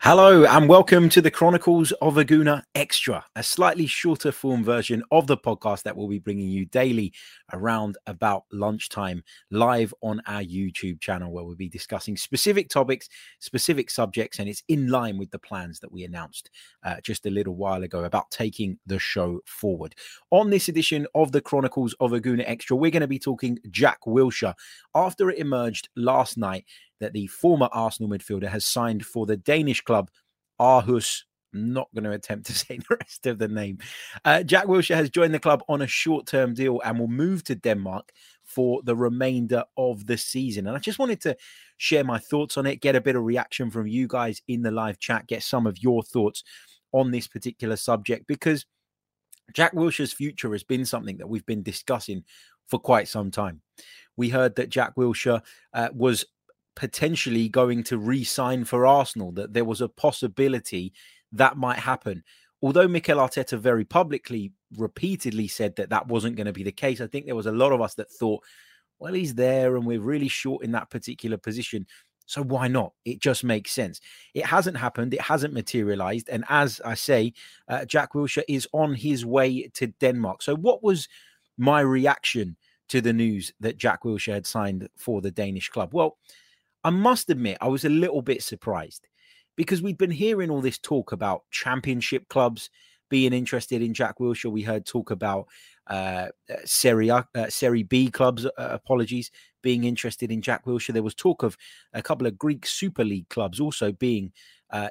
Hello and welcome to the Chronicles of a Gooner Extra, a slightly shorter form version of the podcast that we'll be bringing you daily around about lunchtime live on our YouTube channel, where we'll be discussing specific topics, specific subjects, and it's in line with the plans that we announced just a little while ago about taking the show forward. On this edition of the Chronicles of a Gooner Extra, we're going to be talking Jack Wilshere after it emerged last night that the former Arsenal midfielder has signed for the Danish club Aarhus. I'm not going to attempt to say the rest of the name. Jack Wilshere has joined the club on a short-term deal and will move to Denmark for the remainder of the season. And I just wanted to share my thoughts on it, get a bit of reaction from you guys in the live chat, get some of your thoughts on this particular subject, because Jack Wilshere's future has been something that we've been discussing for quite some time. We heard that Jack Wilshere was potentially going to re-sign for Arsenal, that there was a possibility that might happen. Although Mikel Arteta very publicly, repeatedly said that that wasn't going to be the case, I think there was a lot of us that thought, well, he's there and we're really short in that particular position, so why not? It just makes sense. It hasn't happened. It hasn't materialized. And as I say, Jack Wilshere is on his way to Denmark. So what was my reaction to the news that Jack Wilshere had signed for the Danish club? Well, I must admit, I was a little bit surprised, because we'd been hearing all this talk about championship clubs being interested in Jack Wilshere. We heard talk about Serie B clubs, being interested in Jack Wilshere. There was talk of a couple of Greek Super League clubs also being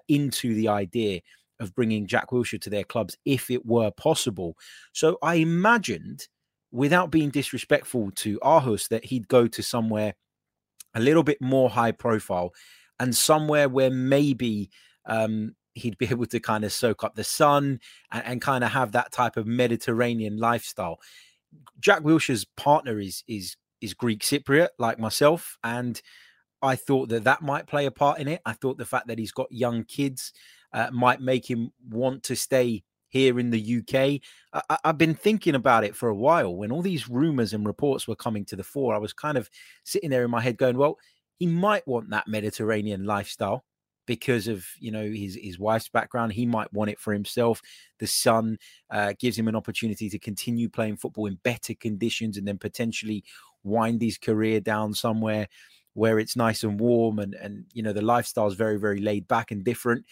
into the idea of bringing Jack Wilshere to their clubs if it were possible. So I imagined, without being disrespectful to Aarhus, that he'd go to somewhere a little bit more high profile and somewhere where maybe he'd be able to kind of soak up the sun and kind of have that type of Mediterranean lifestyle. Jack Wilshere's partner is Greek Cypriot, like myself, and I thought that that might play a part in it. I thought the fact that he's got young kids might make him want to stay here in the UK. I've been thinking about it for a while. When all these rumours and reports were coming to the fore, I was kind of sitting there in my head going, well, he might want that Mediterranean lifestyle because of, you know, his wife's background. He might want it for himself. The son gives him an opportunity to continue playing football in better conditions and then potentially wind his career down somewhere where it's nice and warm and you know, the lifestyle is very, very laid back and different.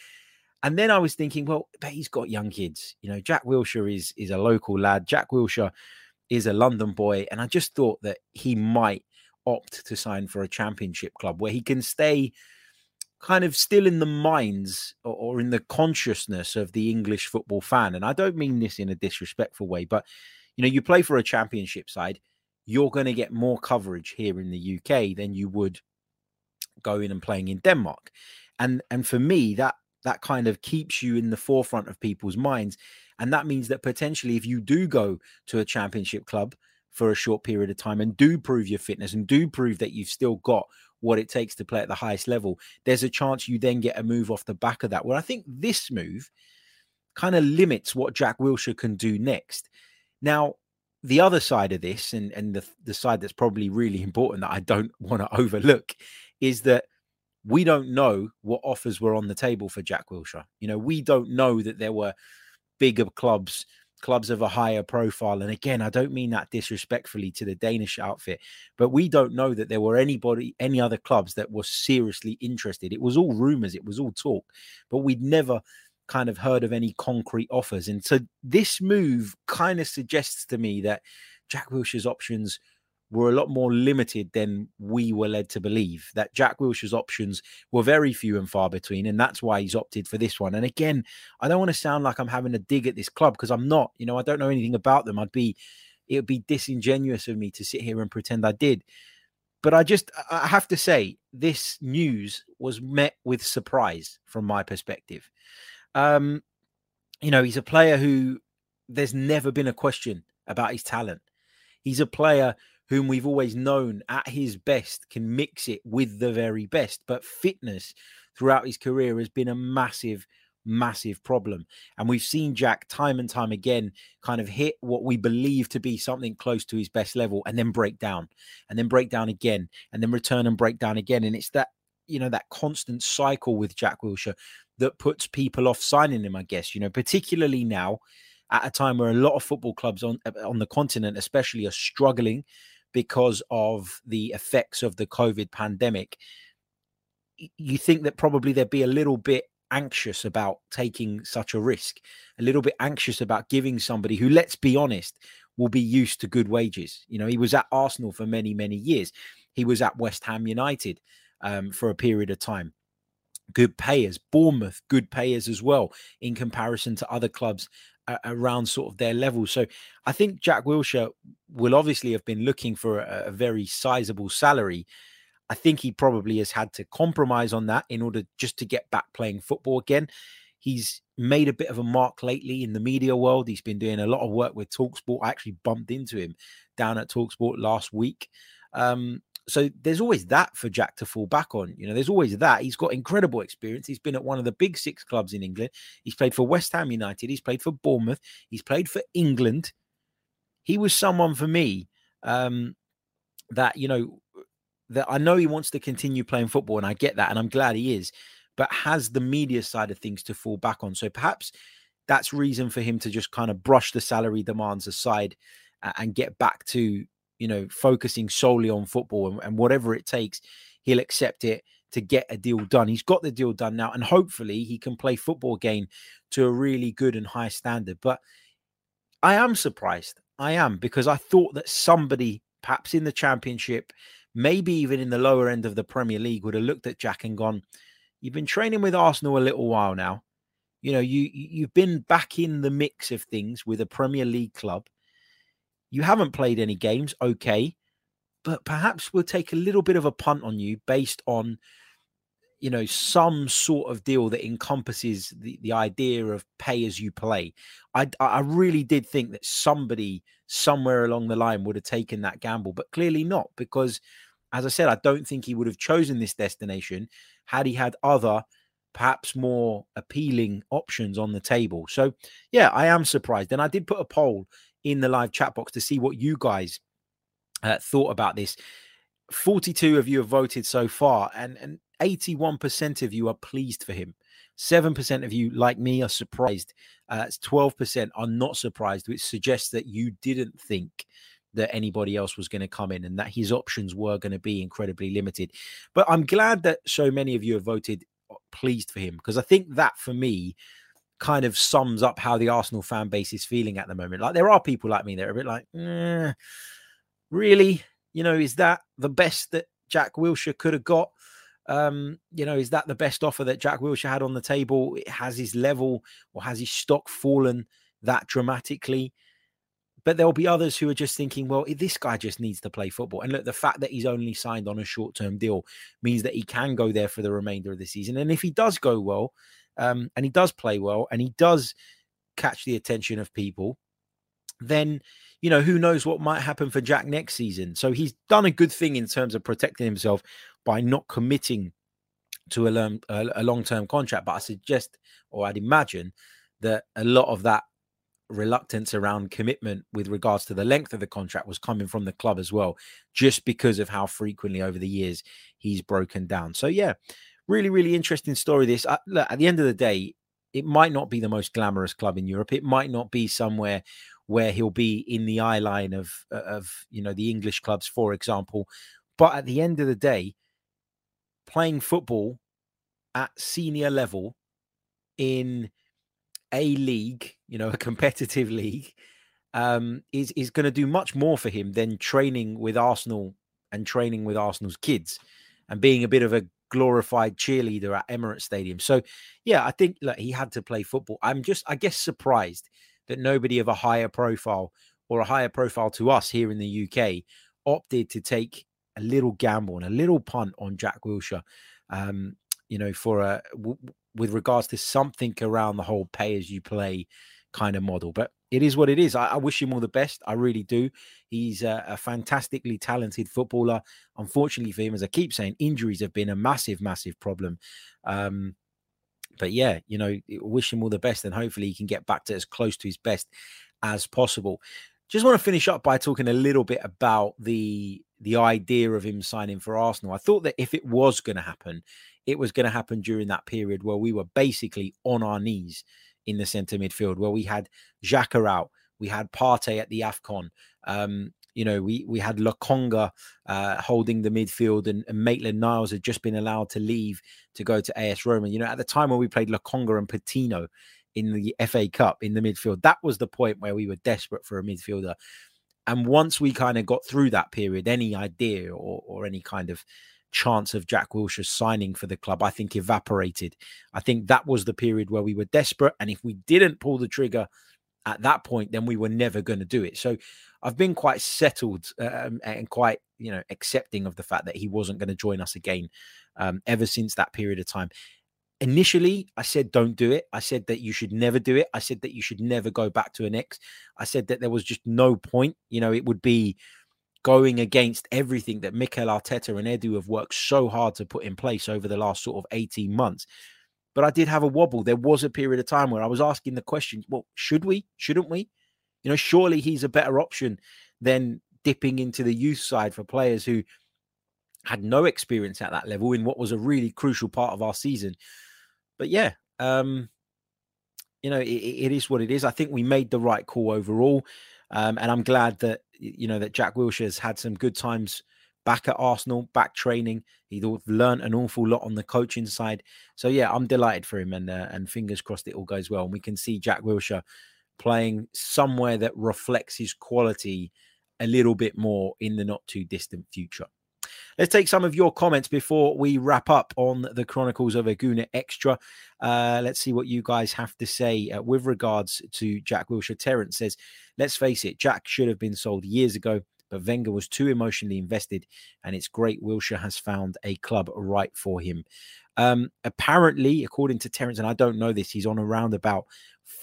And then I was thinking, well, but he's got young kids. You know, Jack Wilshere is a local lad. Jack Wilshere is a London boy. And I just thought that he might opt to sign for a championship club where he can stay kind of still in the minds or in the consciousness of the English football fan. And I don't mean this in a disrespectful way, but, you know, you play for a championship side, you're going to get more coverage here in the UK than you would going and playing in Denmark. And for me, that kind of keeps you in the forefront of people's minds. And that means that potentially if you do go to a championship club for a short period of time and do prove your fitness and do prove that you've still got what it takes to play at the highest level, there's a chance you then get a move off the back of that. Well, I think this move kind of limits what Jack Wilshere can do next. Now, the other side of this, and the side that's probably really important that I don't want to overlook, is that we don't know what offers were on the table for Jack Wilshere. You know, we don't know that there were bigger clubs, clubs of a higher profile. And again, I don't mean that disrespectfully to the Danish outfit, but we don't know that there were any other clubs that were seriously interested. It was all rumors. It was all talk, but we'd never kind of heard of any concrete offers. And so this move kind of suggests to me that Jack Wilshere's options were a lot more limited than we were led to believe, that Jack Wilshere's options were very few and far between, and that's why he's opted for this one. And again, I don't want to sound like I'm having a dig at this club, because I'm not. You know, I don't know anything about them. It would be disingenuous of me to sit here and pretend I did. But I have to say, this news was met with surprise from my perspective. You know, he's a player who there's never been a question about his talent. He's a player whom we've always known at his best can mix it with the very best. But fitness throughout his career has been a massive, massive problem. And we've seen Jack time and time again kind of hit what we believe to be something close to his best level and then break down and then break down again and then return and break down again. And it's that, you know, that constant cycle with Jack Wilshere that puts people off signing him, I guess, you know, particularly now at a time where a lot of football clubs on the continent especially are struggling because of the effects of the COVID pandemic. You think that probably they'd be a little bit anxious about taking such a risk, a little bit anxious about giving somebody who, let's be honest, will be used to good wages. You know, he was at Arsenal for many, many years. He was at West Ham United for a period of time. Good payers, Bournemouth, good payers as well in comparison to other clubs around sort of their level. So I think Jack Wilshere will obviously have been looking for a very sizable salary. I think he probably has had to compromise on that in order just to get back playing football again. He's made a bit of a mark lately in the media world. He's been doing a lot of work with TalkSport. I actually bumped into him down at TalkSport last week. So there's always that for Jack to fall back on. You know, there's always that. He's got incredible experience. He's been at one of the big six clubs in England. He's played for West Ham United. He's played for Bournemouth. He's played for England. He was someone for me that, you know, that I know he wants to continue playing football, and I get that, and I'm glad he is, but has the media side of things to fall back on. So perhaps that's reason for him to just kind of brush the salary demands aside and get back to, you know, focusing solely on football, and whatever it takes, he'll accept it to get a deal done. He's got the deal done now, and hopefully he can play football again to a really good and high standard. But I am surprised. I am, because I thought that somebody perhaps in the Championship, maybe even in the lower end of the Premier League, would have looked at Jack and gone, you've been training with Arsenal a little while now. You know, you've been back in the mix of things with a Premier League club. You haven't played any games, okay, but perhaps we'll take a little bit of a punt on you based on, you know, some sort of deal that encompasses the idea of pay as you play. I really did think that somebody somewhere along the line would have taken that gamble, but clearly not, because, as I said, I don't think he would have chosen this destination had he had other, perhaps more appealing options on the table. So, yeah, I am surprised. And I did put a poll in the live chat box to see what you guys thought about this. 42 of you have voted so far, and 81% of you are pleased for him. 7% of you, like me, are surprised. 12% are not surprised, which suggests that you didn't think that anybody else was going to come in and that his options were going to be incredibly limited. But I'm glad that so many of you have voted pleased for him, because I think that, for me, kind of sums up how the Arsenal fan base is feeling at the moment. Like, there are people like me that are a bit like, really? You know, is that the best that Jack Wilshere could have got? You know, is that the best offer that Jack Wilshere had on the table? Has his level or has his stock fallen that dramatically? But there'll be others who are just thinking, well, this guy just needs to play football. And look, the fact that he's only signed on a short-term deal means that he can go there for the remainder of the season. And if he does go well, and he does play well, and he does catch the attention of people, then, you know, who knows what might happen for Jack next season. So he's done a good thing in terms of protecting himself by not committing to a long-term contract. But I suggest, or I'd imagine, that a lot of that reluctance around commitment with regards to the length of the contract was coming from the club as well, just because of how frequently over the years he's broken down. So yeah, really, really interesting story this. Look, at the end of the day, it might not be the most glamorous club in Europe. It might not be somewhere where he'll be in the eye line of, you know, the English clubs, for example. But at the end of the day, playing football at senior level in a league, you know, a competitive league, is going to do much more for him than training with Arsenal and training with Arsenal's kids and being a bit of a glorified cheerleader at Emirates Stadium. So, yeah, I think, like, he had to play football. I'm just, I guess, surprised that nobody of a higher profile, or a higher profile to us here in the UK, opted to take a little gamble and a little punt on Jack Wilshere, you know, for with regards to something around the whole pay as you play kind of model. But it is what it is. I wish him all the best. I really do. He's a fantastically talented footballer. Unfortunately for him, as I keep saying, injuries have been a massive, massive problem. But yeah, you know, wish him all the best, and hopefully he can get back to as close to his best as possible. Just want to finish up by talking a little bit about the idea of him signing for Arsenal. I thought that if it was going to happen, it was going to happen during that period where we were basically on our knees in the centre midfield, where we had Xhaka out, we had Partey at the AFCON, we had Lokonga holding the midfield, and Maitland-Niles had just been allowed to leave to go to AS Roma. You know, at the time when we played Lokonga and Patino in the FA Cup in the midfield, that was the point where we were desperate for a midfielder. And once we kind of got through that period, any idea or any kind of chance of Jack Wilshere signing for the club, I think, evaporated. I think that was the period where we were desperate. And if we didn't pull the trigger at that point, then we were never going to do it. So I've been quite settled and quite, accepting of the fact that he wasn't going to join us again ever since that period of time. Initially, I said, don't do it. I said that you should never do it. I said that you should never go back to an ex. I said that there was just no point. You know, it would be going against everything that Mikel Arteta and Edu have worked so hard to put in place over the last sort of 18 months. But I did have a wobble. There was a period of time where I was asking the question, well, should we? Shouldn't we? You know, surely he's a better option than dipping into the youth side for players who had no experience at that level in what was a really crucial part of our season. But yeah, it is what it is. I think we made the right call overall. And I'm glad that, that Jack Wilshere has had some good times back at Arsenal, back training. He'd learned an awful lot on the coaching side. So yeah, I'm delighted for him, and fingers crossed it all goes well. And we can see Jack Wilshere playing somewhere that reflects his quality a little bit more in the not too distant future. Let's take some of your comments before we wrap up on the Chronicles of a Gooner Extra. Let's see what you guys have to say with regards to Jack Wilshere. Terrence says, let's face it, Jack should have been sold years ago, but Wenger was too emotionally invested, and it's great Wilshere has found a club right for him. Apparently, according to Terrence, and I don't know this, he's on around about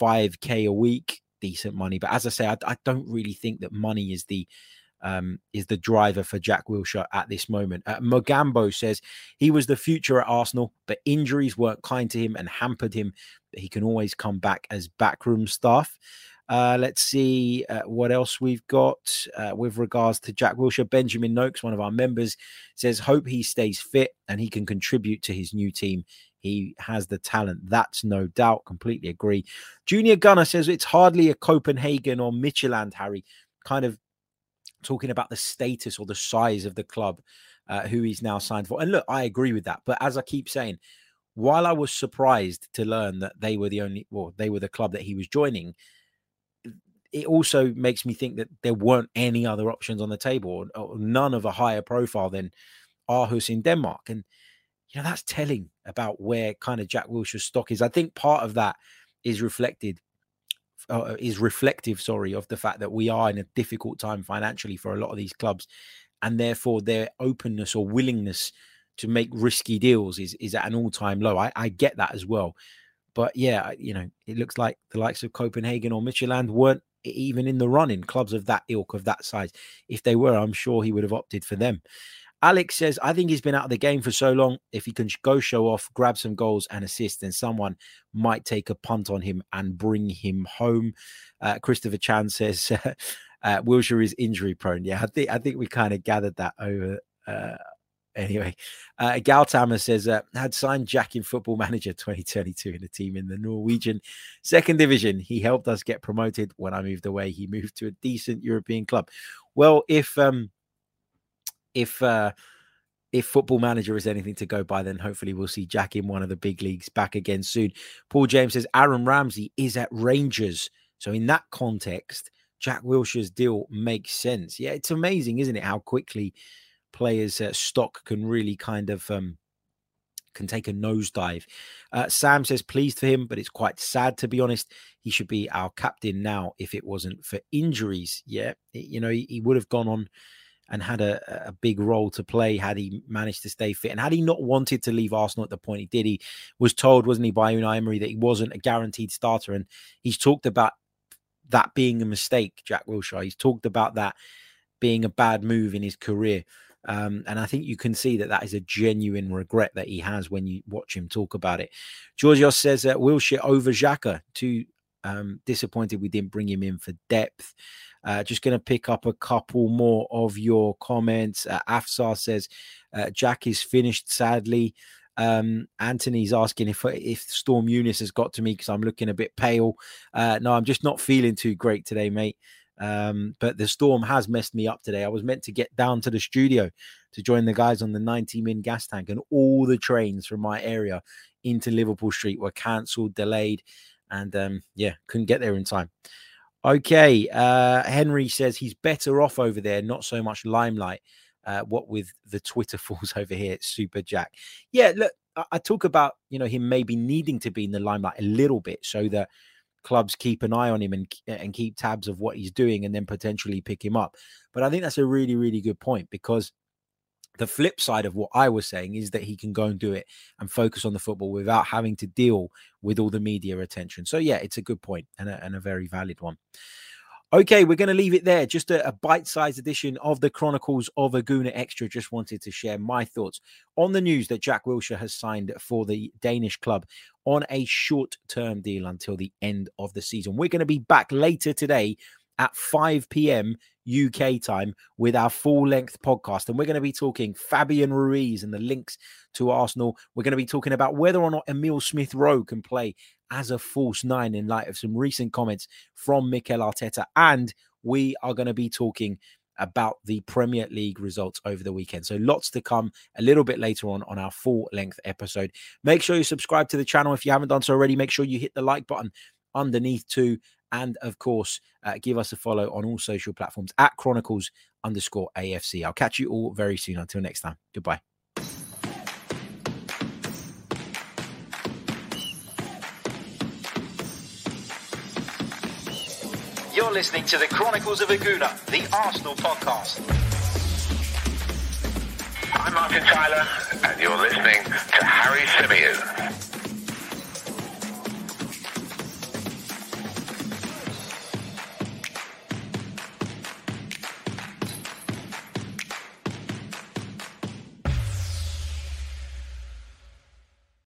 5K a week, decent money. But as I say, I don't really think that money is the driver for Jack Wilshere at this moment. Mogambo says he was the future at Arsenal, but injuries weren't kind to him and hampered him. But he can always come back as backroom staff. Let's see what else we've got with regards to Jack Wilshere. Benjamin Noakes, one of our members, says, hope he stays fit and he can contribute to his new team. He has the talent. That's no doubt. Completely agree. Junior Gunner says it's hardly a Copenhagen or Midtjylland, Harry. Kind of talking about the status or the size of the club who he's now signed for. And look, I agree with that. But as I keep saying, while I was surprised to learn that they were the club that he was joining, it also makes me think that there weren't any other options on the table, or none of a higher profile than Aarhus in Denmark. And, that's telling about where kind of Jack Wilshere's stock is. I think part of that is reflective of the fact that we are in a difficult time financially for a lot of these clubs, and therefore their openness or willingness to make risky deals is at an all-time low. I get that as well. But yeah, it looks like the likes of Copenhagen or Midtjylland weren't even in the running, clubs of that ilk, of that size. If they were, I'm sure he would have opted for them. Alex says, I think he's been out of the game for so long. If he can go show off, grab some goals and assists, then someone might take a punt on him and bring him home. Christopher Chan says, Wilshere is injury prone. Yeah, I think we kind of gathered that over. Anyway, Galthammer says, had signed Jack in Football Manager 2022 in a team in the Norwegian second division. He helped us get promoted. When I moved away, he moved to a decent European club. Well, if Football Manager is anything to go by, then hopefully we'll see Jack in one of the big leagues back again soon. Paul James says, Aaron Ramsey is at Rangers. So in that context, Jack Wilshere's deal makes sense. Yeah, it's amazing, isn't it, how quickly players' stock can really kind of can take a nosedive. Sam says, pleased for him, but it's quite sad, to be honest. He should be our captain now if it wasn't for injuries. Yeah, he would have gone on and had a big role to play had he managed to stay fit. And had he not wanted to leave Arsenal at the point he did, he was told, wasn't he, by Unai Emery that he wasn't a guaranteed starter. And he's talked about that being a mistake, Jack Wilshere. He's talked about that being a bad move in his career. And I think you can see that that is a genuine regret that he has when you watch him talk about it. Georgios says that Wilshere over Xhaka. Too disappointed we didn't bring him in for depth. Just going to pick up a couple more of your comments. Afsar says, Jack is finished, sadly. Anthony's asking if Storm Eunice has got to me because I'm looking a bit pale. No, I'm just not feeling too great today, mate. But the storm has messed me up today. I was meant to get down to the studio to join the guys on the 90-min gas tank, and all the trains from my area into Liverpool Street were cancelled, delayed, and couldn't get there in time. Okay, Henry says he's better off over there, not so much limelight. What with the Twitter falls over here, Super Jack. Yeah, look, I talk about, him maybe needing to be in the limelight a little bit so that clubs keep an eye on him and keep tabs of what he's doing and then potentially pick him up. But I think that's a really, really good point, because the flip side of what I was saying is that he can go and do it and focus on the football without having to deal with all the media attention. So, yeah, it's a good point and a very valid one. Okay, we're going to leave it there. Just a bite-sized edition of the Chronicles of a Gooner Extra. Just wanted to share my thoughts on the news that Jack Wilshere has signed for the Danish club on a short-term deal until the end of the season. We're going to be back later today at 5 p.m. UK time with our full-length podcast. And we're going to be talking Fabian Ruiz and the links to Arsenal. We're going to be talking about whether or not Emile Smith-Rowe can play as a false nine in light of some recent comments from Mikel Arteta. And we are going to be talking about the Premier League results over the weekend. So lots to come a little bit later on our full-length episode. Make sure you subscribe to the channel if you haven't done so already. Make sure you hit the like button underneath too. And, of course, give us a follow on all social platforms at Chronicles_AFC. I'll catch you all very soon. Until next time, goodbye. You're listening to the Chronicles of a Gooner, the Arsenal podcast. I'm Martin Tyler, and you're listening to Harry Symeou.